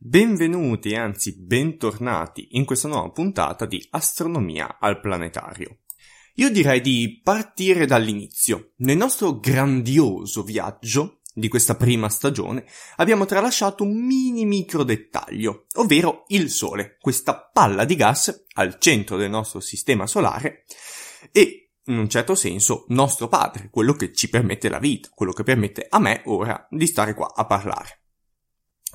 Benvenuti, anzi bentornati, in questa nuova puntata di Astronomia al Planetario. Io direi di partire dall'inizio. Nel nostro grandioso viaggio di questa prima stagione abbiamo tralasciato un micro dettaglio, ovvero il Sole, questa palla di gas al centro del nostro sistema solare e, in un certo senso, nostro padre, quello che ci permette la vita, quello che permette a me ora di stare qua a parlare.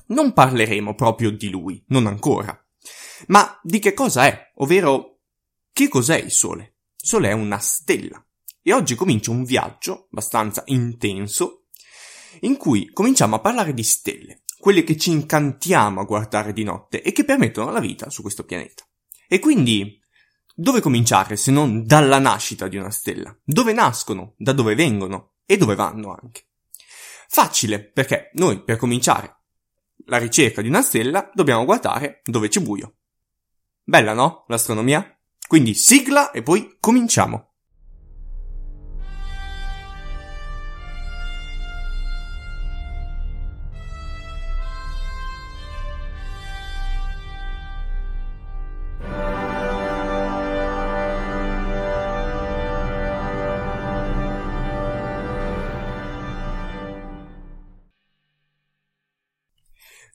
Non parleremo proprio di lui, non ancora, ma di che cosa è, ovvero che cos'è il Sole? Il Sole è una stella e oggi comincia un viaggio abbastanza intenso in cui cominciamo a parlare di stelle, quelle che ci incantiamo a guardare di notte e che permettono la vita su questo pianeta. E quindi dove cominciare se non dalla nascita di una stella? Dove nascono, da dove vengono e dove vanno anche? Facile, perché noi per cominciare la ricerca di una stella dobbiamo guardare dove c'è buio. Bella, no? L'astronomia? Quindi sigla e poi cominciamo.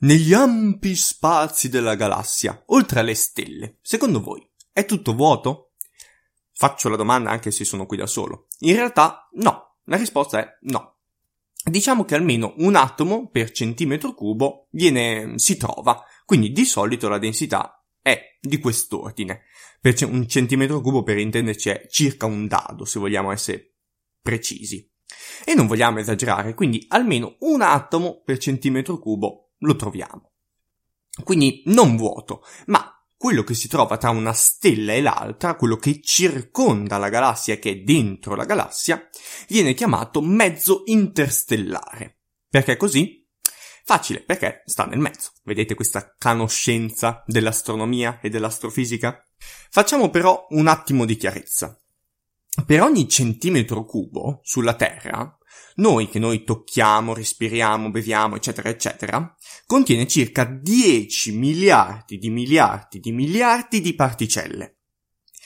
Negli ampi spazi della galassia, oltre alle stelle, secondo voi è tutto vuoto? Faccio la domanda anche se sono qui da solo. In realtà no, la risposta è no. Diciamo che almeno un atomo per centimetro cubo si trova, quindi di solito la densità è di quest'ordine. Per un centimetro cubo, per intenderci, è circa un dado, se vogliamo essere precisi. E non vogliamo esagerare, quindi almeno un atomo per centimetro cubo lo troviamo. Quindi non vuoto, ma quello che si trova tra una stella e l'altra, quello che circonda la galassia e che è dentro la galassia, viene chiamato mezzo interstellare. Perché così? Facile, perché sta nel mezzo. Vedete questa conoscenza dell'astronomia e dell'astrofisica? Facciamo però un attimo di chiarezza. Per ogni centimetro cubo sulla Terra, noi tocchiamo, respiriamo, beviamo, eccetera, eccetera, contiene circa 10 miliardi di miliardi di miliardi di particelle.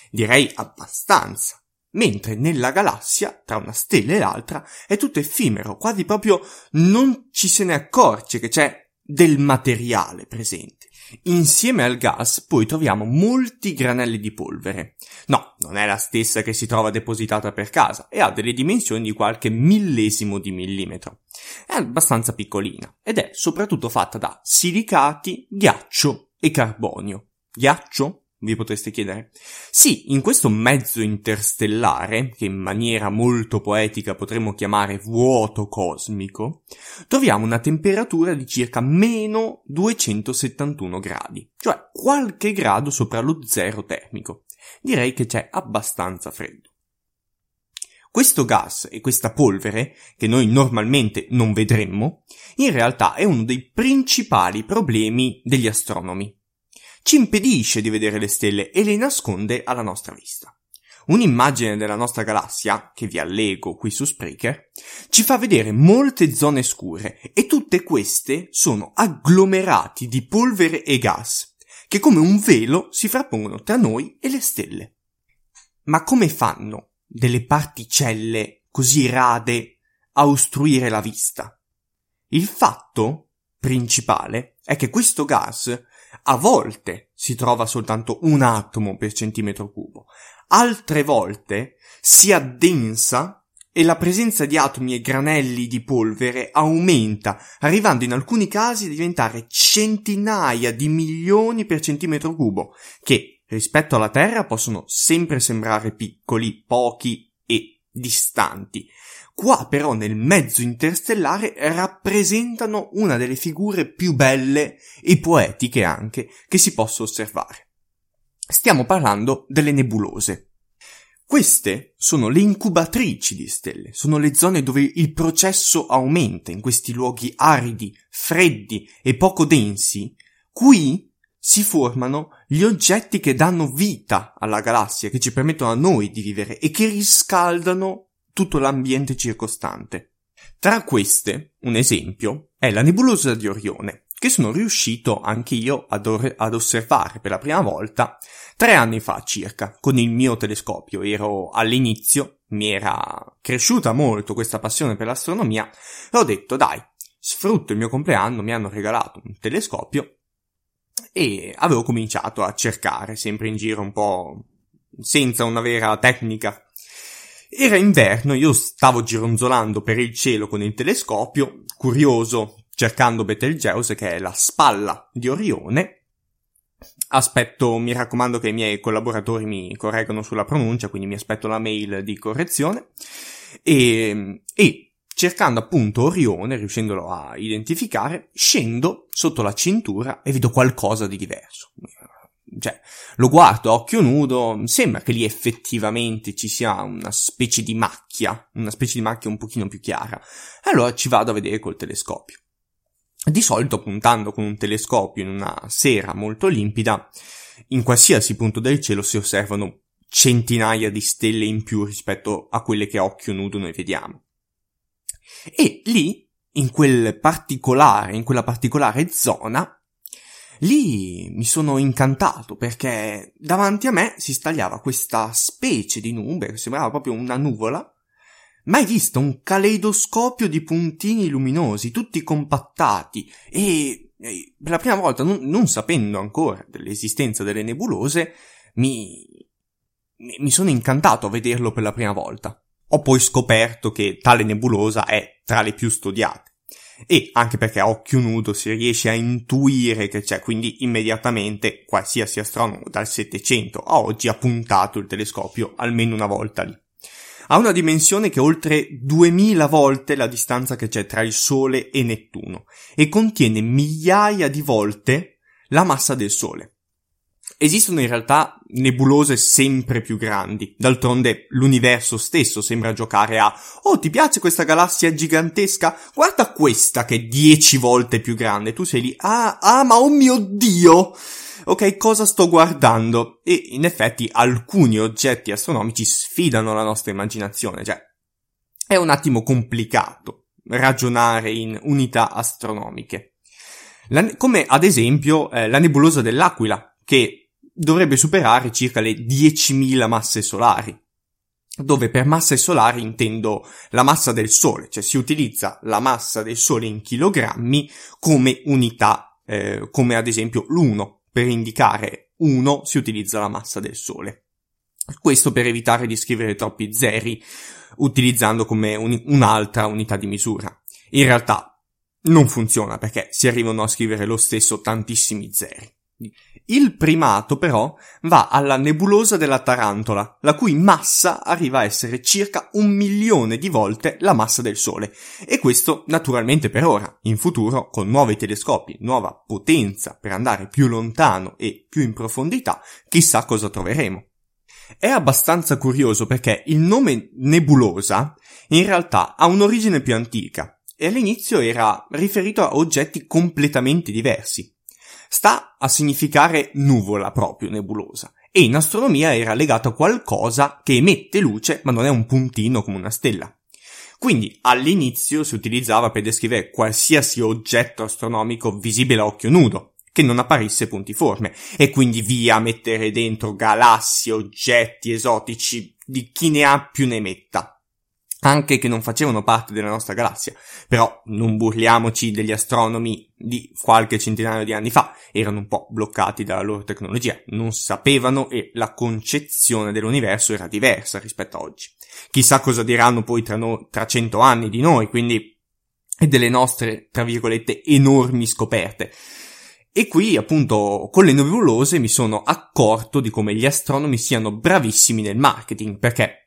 Direi abbastanza. Mentre nella galassia, tra una stella e l'altra, è tutto effimero, quasi proprio non ci se ne accorge che c'è del materiale presente. Insieme al gas poi troviamo molti granelli di polvere. No, non è la stessa che si trova depositata per casa e ha delle dimensioni di qualche millesimo di millimetro. È abbastanza piccolina ed è soprattutto fatta da silicati, ghiaccio e carbonio. Ghiaccio? Vi potreste chiedere. Sì, in questo mezzo interstellare, che in maniera molto poetica potremmo chiamare vuoto cosmico, troviamo una temperatura di circa meno 271 gradi, cioè qualche grado sopra lo zero termico. Direi che c'è abbastanza freddo. Questo gas e questa polvere, che noi normalmente non vedremmo, in realtà è uno dei principali problemi degli astronomi. Ci impedisce di vedere le stelle e le nasconde alla nostra vista. Un'immagine della nostra galassia, che vi allego qui su Spreaker, ci fa vedere molte zone scure e tutte queste sono agglomerati di polvere e gas, che come un velo si frappongono tra noi e le stelle. Ma come fanno delle particelle così rade a ostruire la vista? Il fatto principale è che questo gas a volte si trova soltanto un atomo per centimetro cubo, altre volte si addensa e la presenza di atomi e granelli di polvere aumenta, arrivando in alcuni casi a diventare centinaia di milioni per centimetro cubo, che rispetto alla Terra possono sempre sembrare piccoli, pochi e distanti. Qua però nel mezzo interstellare rappresentano una delle figure più belle e poetiche anche che si possa osservare. Stiamo parlando delle nebulose. Queste sono le incubatrici di stelle, sono le zone dove il processo aumenta in questi luoghi aridi, freddi e poco densi. Qui si formano gli oggetti che danno vita alla galassia, che ci permettono a noi di vivere e che riscaldano tutto l'ambiente circostante. Tra queste, un esempio, è la nebulosa di Orione, che sono riuscito anche io ad osservare per la prima volta 3 anni fa circa, con il mio telescopio. Ero all'inizio, mi era cresciuta molto questa passione per l'astronomia, e ho detto dai, sfrutto il mio compleanno, mi hanno regalato un telescopio, e avevo cominciato a cercare, sempre in giro un po' senza una vera tecnica. Era inverno, io stavo gironzolando per il cielo con il telescopio, curioso, cercando Betelgeuse, che è la spalla di Orione. Aspetto, mi raccomando che i miei collaboratori mi correggono sulla pronuncia, quindi mi aspetto la mail di correzione, e cercando appunto Orione, riuscendolo a identificare, scendo sotto la cintura e vedo qualcosa di diverso. Cioè, lo guardo a occhio nudo, sembra che lì effettivamente ci sia una specie di macchia un pochino più chiara. Allora ci vado a vedere col telescopio. Di solito, puntando con un telescopio in una sera molto limpida, in qualsiasi punto del cielo si osservano centinaia di stelle in più rispetto a quelle che a occhio nudo noi vediamo. E lì, in quella particolare zona, lì mi sono incantato, perché davanti a me si stagliava questa specie di nube, che sembrava proprio una nuvola, mai vista, un caleidoscopio di puntini luminosi, tutti compattati, e per la prima volta, non sapendo ancora dell'esistenza delle nebulose, mi sono incantato a vederlo per la prima volta. Ho poi scoperto che tale nebulosa è tra le più studiate, e anche perché a occhio nudo si riesce a intuire che c'è, quindi immediatamente qualsiasi astronomo dal 700 a oggi ha puntato il telescopio almeno una volta lì. Ha una dimensione che è oltre 2000 volte la distanza che c'è tra il Sole e Nettuno, e contiene migliaia di volte la massa del Sole. Esistono in realtà nebulose sempre più grandi, d'altronde l'universo stesso sembra giocare a «Oh, ti piace questa galassia gigantesca? Guarda questa che è 10 volte più grande!» Tu sei lì «Ah, ma oh mio Dio! Ok, cosa sto guardando?» E in effetti alcuni oggetti astronomici sfidano la nostra immaginazione, cioè è un attimo complicato ragionare in unità astronomiche. Come ad esempio la nebulosa dell'Aquila, che dovrebbe superare circa le 10.000 masse solari, dove per masse solari intendo la massa del Sole, cioè si utilizza la massa del Sole in chilogrammi come unità, come ad esempio l'1, per indicare 1 si utilizza la massa del Sole. Questo per evitare di scrivere troppi zeri, utilizzando come un'altra unità di misura. In realtà non funziona, perché si arrivano a scrivere lo stesso tantissimi zeri. Il primato però va alla nebulosa della Tarantola, la cui massa arriva a essere circa 1.000.000 di volte la massa del Sole, e questo naturalmente per ora. In futuro, con nuovi telescopi, nuova potenza per andare più lontano e più in profondità, chissà cosa troveremo. È abbastanza curioso perché il nome nebulosa in realtà ha un'origine più antica e all'inizio era riferito a oggetti completamente diversi. Sta a significare nuvola proprio, nebulosa, e in astronomia era legato a qualcosa che emette luce ma non è un puntino come una stella. Quindi all'inizio si utilizzava per descrivere qualsiasi oggetto astronomico visibile a occhio nudo, che non apparisse puntiforme, e quindi via a mettere dentro galassie, oggetti esotici, di chi ne ha più ne metta, anche che non facevano parte della nostra galassia. Però non burliamoci degli astronomi di qualche centinaio di anni fa, erano un po' bloccati dalla loro tecnologia, non sapevano, e la concezione dell'universo era diversa rispetto a oggi. Chissà cosa diranno poi tra 100 anni di noi, quindi, e delle nostre, tra virgolette, enormi scoperte. E qui appunto con le nebulose mi sono accorto di come gli astronomi siano bravissimi nel marketing, perché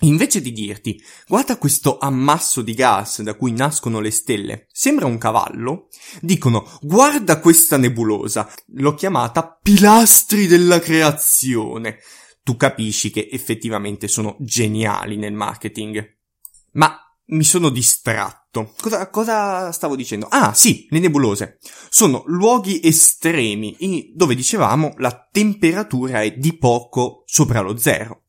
invece di dirti «guarda questo ammasso di gas da cui nascono le stelle, sembra un cavallo», dicono «guarda questa nebulosa, l'ho chiamata Pilastri della Creazione». Tu capisci che effettivamente sono geniali nel marketing. Ma mi sono distratto. Cosa stavo dicendo? Ah sì, le nebulose sono luoghi estremi dove, dicevamo, la temperatura è di poco sopra lo zero.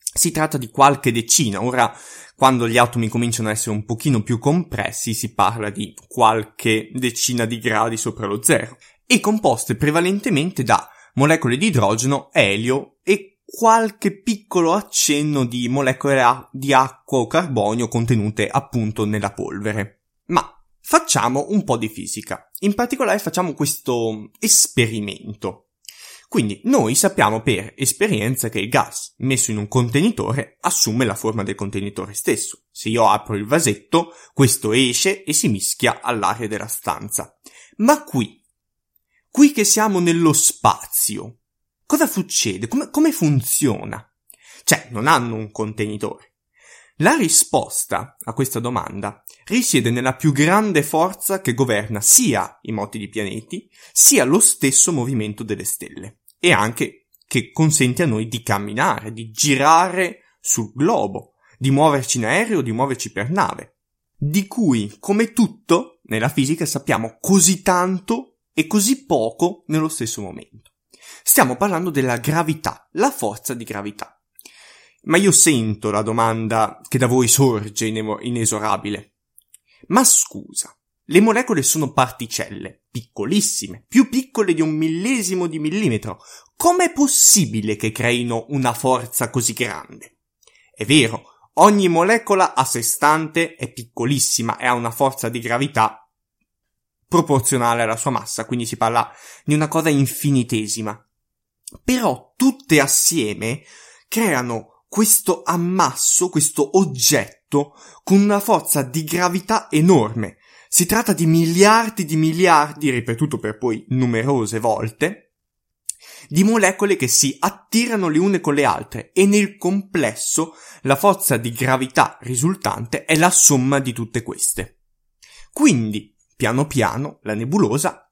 Si tratta di qualche decina, ora Quando gli atomi cominciano a essere un pochino più compressi si parla di qualche decina di gradi sopra lo zero, e composte prevalentemente da molecole di idrogeno, elio e qualche piccolo accenno di molecole di acqua o carbonio contenute appunto nella polvere. Ma facciamo un po' di fisica, in particolare facciamo questo esperimento. Quindi noi sappiamo per esperienza che il gas messo in un contenitore assume la forma del contenitore stesso. Se io apro il vasetto, questo esce e si mischia all'aria della stanza. Ma qui che siamo nello spazio, cosa succede? Come funziona? Cioè, non hanno un contenitore. La risposta a questa domanda risiede nella più grande forza che governa sia i moti di pianeti, sia lo stesso movimento delle stelle, e anche che consente a noi di camminare, di girare sul globo, di muoverci in aereo, di muoverci per nave, di cui, come tutto, nella fisica sappiamo così tanto e così poco nello stesso momento. Stiamo parlando della gravità, la forza di gravità. Ma io sento la domanda che da voi sorge inesorabile. Ma scusa, le molecole sono particelle, piccolissime, più piccole di 1/1000 di millimetro. Com'è possibile che creino una forza così grande? È vero, ogni molecola a sé stante è piccolissima e ha una forza di gravità proporzionale alla sua massa, quindi si parla di una cosa infinitesima. Però tutte assieme creano questo ammasso, questo oggetto, con una forza di gravità enorme. Si tratta di miliardi di miliardi, ripetuto per poi numerose volte, di molecole che si attirano le une con le altre, e nel complesso la forza di gravità risultante è la somma di tutte queste. Quindi, piano piano, la nebulosa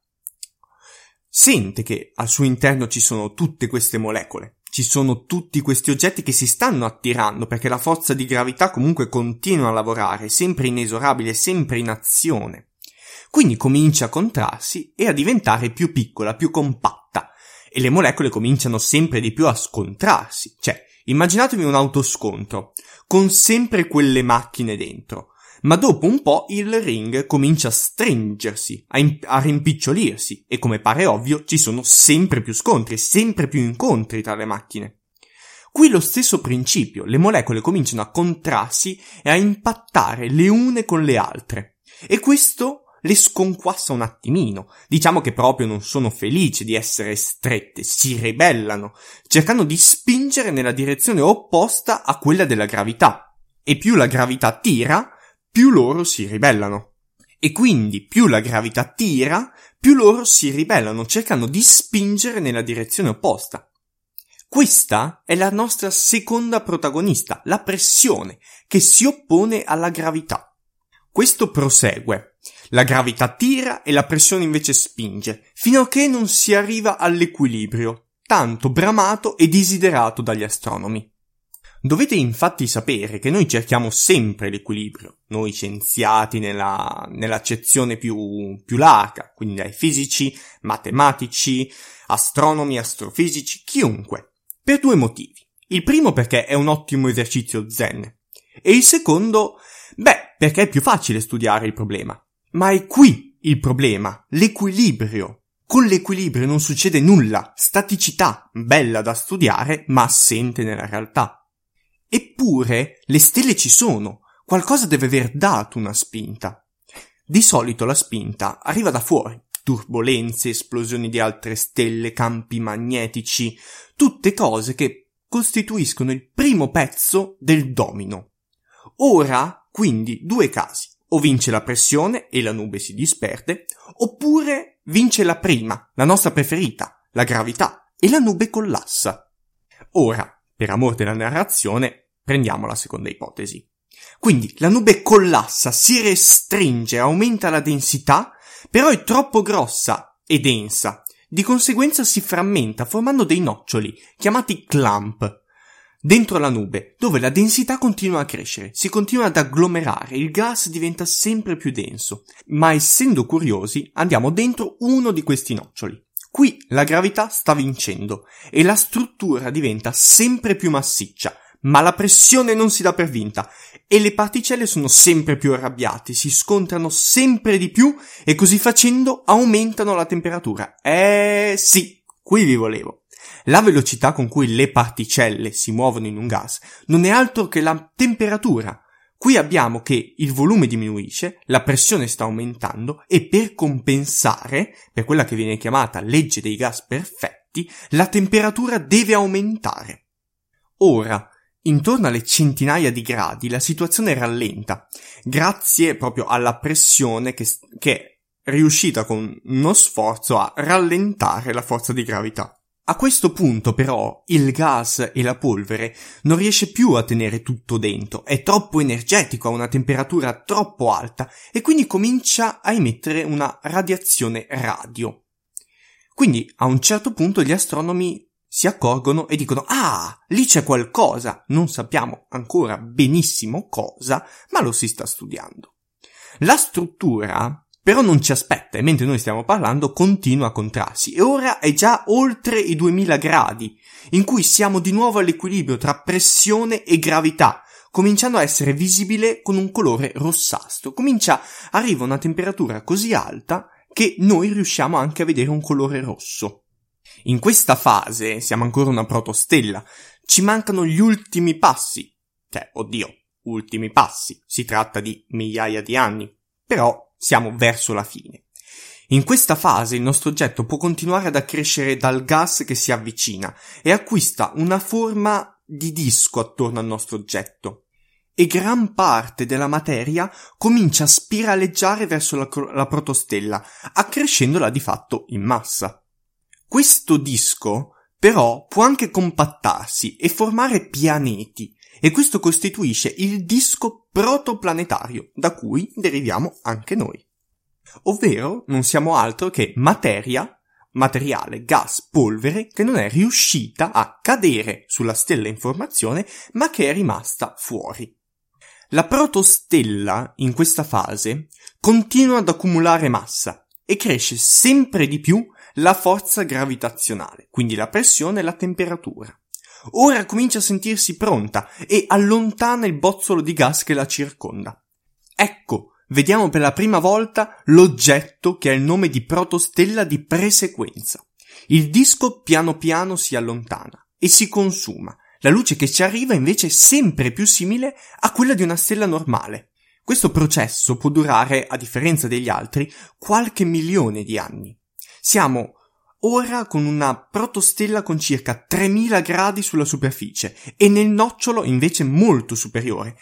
sente che al suo interno ci sono tutte queste molecole. Ci sono tutti questi oggetti che si stanno attirando, perché la forza di gravità comunque continua a lavorare, sempre inesorabile, sempre in azione. Quindi comincia a contrarsi e a diventare più piccola, più compatta, e le molecole cominciano sempre di più a scontrarsi. Cioè, immaginatevi un autoscontro, con sempre quelle macchine dentro, ma dopo un po' il ring comincia a stringersi, a rimpicciolirsi, e come pare ovvio ci sono sempre più scontri, sempre più incontri tra le macchine. Qui lo stesso principio, le molecole cominciano a contrarsi e a impattare le une con le altre, e questo le sconquassa un attimino, diciamo che proprio non sono felici di essere strette, si ribellano, cercando di spingere nella direzione opposta a quella della gravità, e più la gravità tira, più loro si ribellano. E quindi più la gravità tira, più loro si ribellano, cercando di spingere nella direzione opposta. Questa è la nostra seconda protagonista, la pressione, che si oppone alla gravità. Questo prosegue. La gravità tira e la pressione invece spinge, fino a che non si arriva all'equilibrio, tanto bramato e desiderato dagli astronomi. Dovete infatti sapere che noi cerchiamo sempre l'equilibrio, noi scienziati nell'accezione più larga, quindi dai fisici, matematici, astronomi, astrofisici, chiunque, per due motivi. Il primo perché è un ottimo esercizio zen, e il secondo, perché è più facile studiare il problema. Ma è qui il problema, l'equilibrio. Con l'equilibrio non succede nulla, staticità, bella da studiare, ma assente nella realtà. Eppure le stelle ci sono, qualcosa deve aver dato una spinta. Di solito la spinta arriva da fuori, turbolenze, esplosioni di altre stelle, campi magnetici, tutte cose che costituiscono il primo pezzo del domino. Ora, quindi, due casi, o vince la pressione e la nube si disperde, oppure vince la prima, la nostra preferita, la gravità, e la nube collassa. Ora, per amor della narrazione, prendiamo la seconda ipotesi. Quindi la nube collassa, si restringe, aumenta la densità, però è troppo grossa e densa. Di conseguenza si frammenta formando dei noccioli, chiamati clump, dentro la nube, dove la densità continua a crescere, si continua ad agglomerare, il gas diventa sempre più denso. Ma essendo curiosi, andiamo dentro uno di questi noccioli. Qui la gravità sta vincendo e la struttura diventa sempre più massiccia, ma la pressione non si dà per vinta e le particelle sono sempre più arrabbiate, si scontrano sempre di più e così facendo aumentano la temperatura. Sì, qui vi volevo. La velocità con cui le particelle si muovono in un gas non è altro che la temperatura. Qui abbiamo che il volume diminuisce, la pressione sta aumentando e per compensare, per quella che viene chiamata legge dei gas perfetti, la temperatura deve aumentare. Ora, intorno alle centinaia di gradi la situazione rallenta, grazie proprio alla pressione che è riuscita con uno sforzo a rallentare la forza di gravità. A questo punto però il gas e la polvere non riesce più a tenere tutto dentro, è troppo energetico, ha una temperatura troppo alta e quindi comincia a emettere una radiazione radio. Quindi a un certo punto gli astronomi si accorgono e dicono «Ah, lì c'è qualcosa!» Non sappiamo ancora benissimo cosa, ma lo si sta studiando. La struttura però non ci aspetta e mentre noi stiamo parlando continua a contrarsi e ora è già oltre i 2000 gradi in cui siamo di nuovo all'equilibrio tra pressione e gravità, cominciando a essere visibile con un colore rossastro, arriva una temperatura così alta che noi riusciamo anche a vedere un colore rosso. In questa fase siamo ancora una protostella, ci mancano gli ultimi passi, si tratta di migliaia di anni, però siamo verso la fine. In questa fase il nostro oggetto può continuare ad accrescere dal gas che si avvicina e acquista una forma di disco attorno al nostro oggetto e gran parte della materia comincia a spiraleggiare verso la protostella, accrescendola di fatto in massa. Questo disco però può anche compattarsi e formare pianeti e questo costituisce il disco protoplanetario, da cui deriviamo anche noi. Ovvero non siamo altro che materiale, gas, polvere, che non è riuscita a cadere sulla stella in formazione, ma che è rimasta fuori. La protostella, in questa fase, continua ad accumulare massa e cresce sempre di più la forza gravitazionale, quindi la pressione e la temperatura. Ora comincia a sentirsi pronta e allontana il bozzolo di gas che la circonda. Ecco, vediamo per la prima volta l'oggetto che ha il nome di protostella di presequenza. Il disco piano piano si allontana e si consuma. La luce che ci arriva invece è sempre più simile a quella di una stella normale. Questo processo può durare, a differenza degli altri, qualche milione di anni. Siamo ora con una protostella con circa 3000 gradi sulla superficie e nel nocciolo invece molto superiore,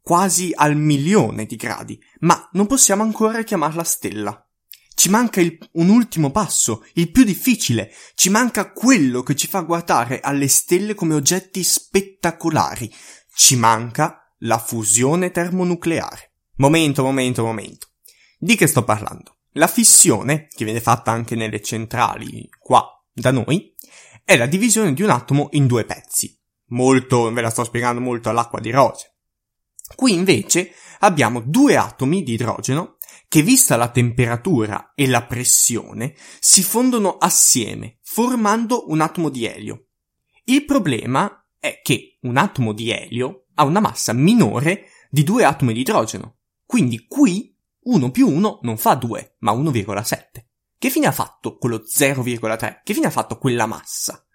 quasi al 1.000.000 di gradi, ma non possiamo ancora chiamarla stella. Ci manca un ultimo passo, il più difficile, ci manca quello che ci fa guardare alle stelle come oggetti spettacolari, ci manca la fusione termonucleare. Momento. Di che sto parlando? La fissione, che viene fatta anche nelle centrali qua da noi, è la divisione di un atomo in due pezzi. Ve la sto spiegando molto all'acqua di rose. Qui invece abbiamo due atomi di idrogeno che, vista la temperatura e la pressione, si fondono assieme, formando un atomo di elio. Il problema è che un atomo di elio ha una massa minore di due atomi di idrogeno, quindi qui 1 più 1 non fa 2, ma 1,7. Che fine ha fatto quello 0,3? Che fine ha fatto quella massa?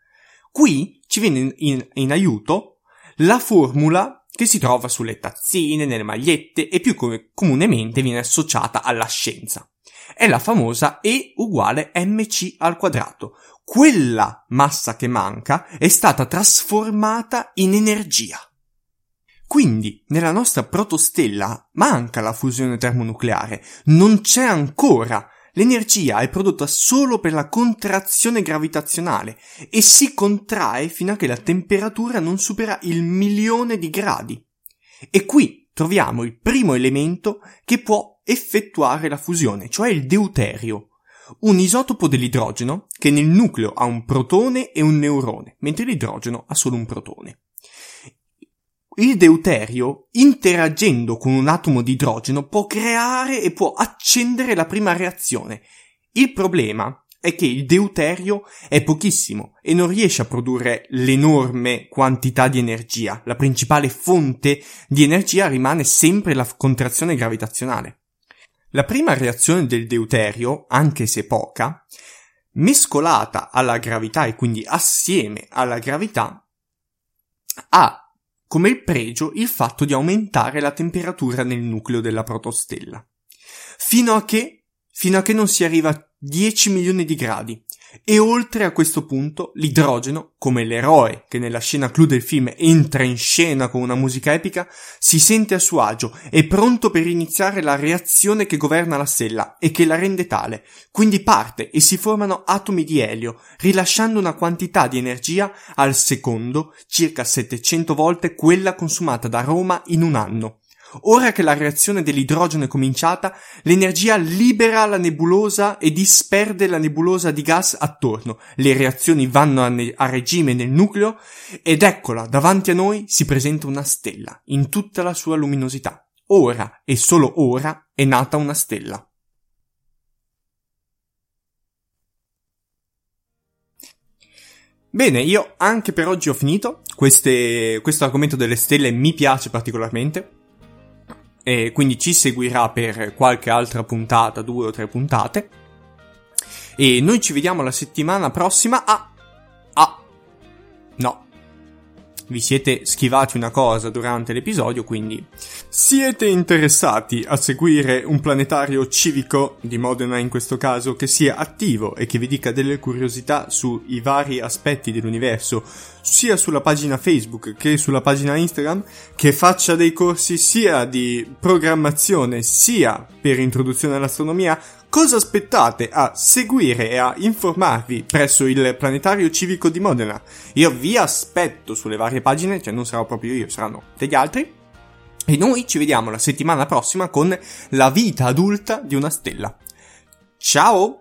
Qui ci viene in aiuto la formula che si trova sulle tazzine, nelle magliette e più comunemente viene associata alla scienza. È la famosa E uguale mc al quadrato. Quella massa che manca è stata trasformata in energia. Quindi, nella nostra protostella manca la fusione termonucleare, non c'è ancora, l'energia è prodotta solo per la contrazione gravitazionale e si contrae fino a che la temperatura non supera il 1.000.000 di gradi. E qui troviamo il primo elemento che può effettuare la fusione, cioè il deuterio, un isotopo dell'idrogeno che nel nucleo ha un protone e un neurone, mentre l'idrogeno ha solo un protone. Il deuterio, interagendo con un atomo di idrogeno, può creare e può accendere la prima reazione. Il problema è che il deuterio è pochissimo e non riesce a produrre l'enorme quantità di energia. La principale fonte di energia rimane sempre la contrazione gravitazionale. La prima reazione del deuterio, anche se poca, mescolata alla gravità e quindi assieme alla gravità, ha come il pregio il fatto di aumentare la temperatura nel nucleo della protostella, fino a che non si arriva a 10 milioni di gradi, e oltre a questo punto l'idrogeno, come l'eroe che nella scena clou del film entra in scena con una musica epica, si sente a suo agio, è pronto per iniziare la reazione che governa la stella e che la rende tale, quindi parte e si formano atomi di elio, rilasciando una quantità di energia al secondo, circa 700 volte quella consumata da Roma in un anno. Ora che la reazione dell'idrogeno è cominciata, l'energia libera la nebulosa e disperde la nebulosa di gas attorno. Le reazioni vanno a regime nel nucleo ed eccola, davanti a noi si presenta una stella in tutta la sua luminosità. Ora e solo ora è nata una stella. Bene, io anche per oggi ho finito. Questo argomento delle stelle mi piace particolarmente. E quindi ci seguirà per qualche altra puntata, 2 o 3 puntate, e noi ci vediamo la settimana prossima. No, vi siete schivati una cosa durante l'episodio, quindi siete interessati a seguire un planetario civico di Modena, in questo caso, che sia attivo e che vi dica delle curiosità sui vari aspetti dell'universo, sia sulla pagina Facebook che sulla pagina Instagram, che faccia dei corsi sia di programmazione sia per introduzione all'astronomia? Cosa aspettate a seguire e a informarvi presso il Planetario Civico di Modena? Io vi aspetto sulle varie pagine, cioè non sarò proprio io, saranno degli altri. E noi ci vediamo la settimana prossima con la vita adulta di una stella. Ciao!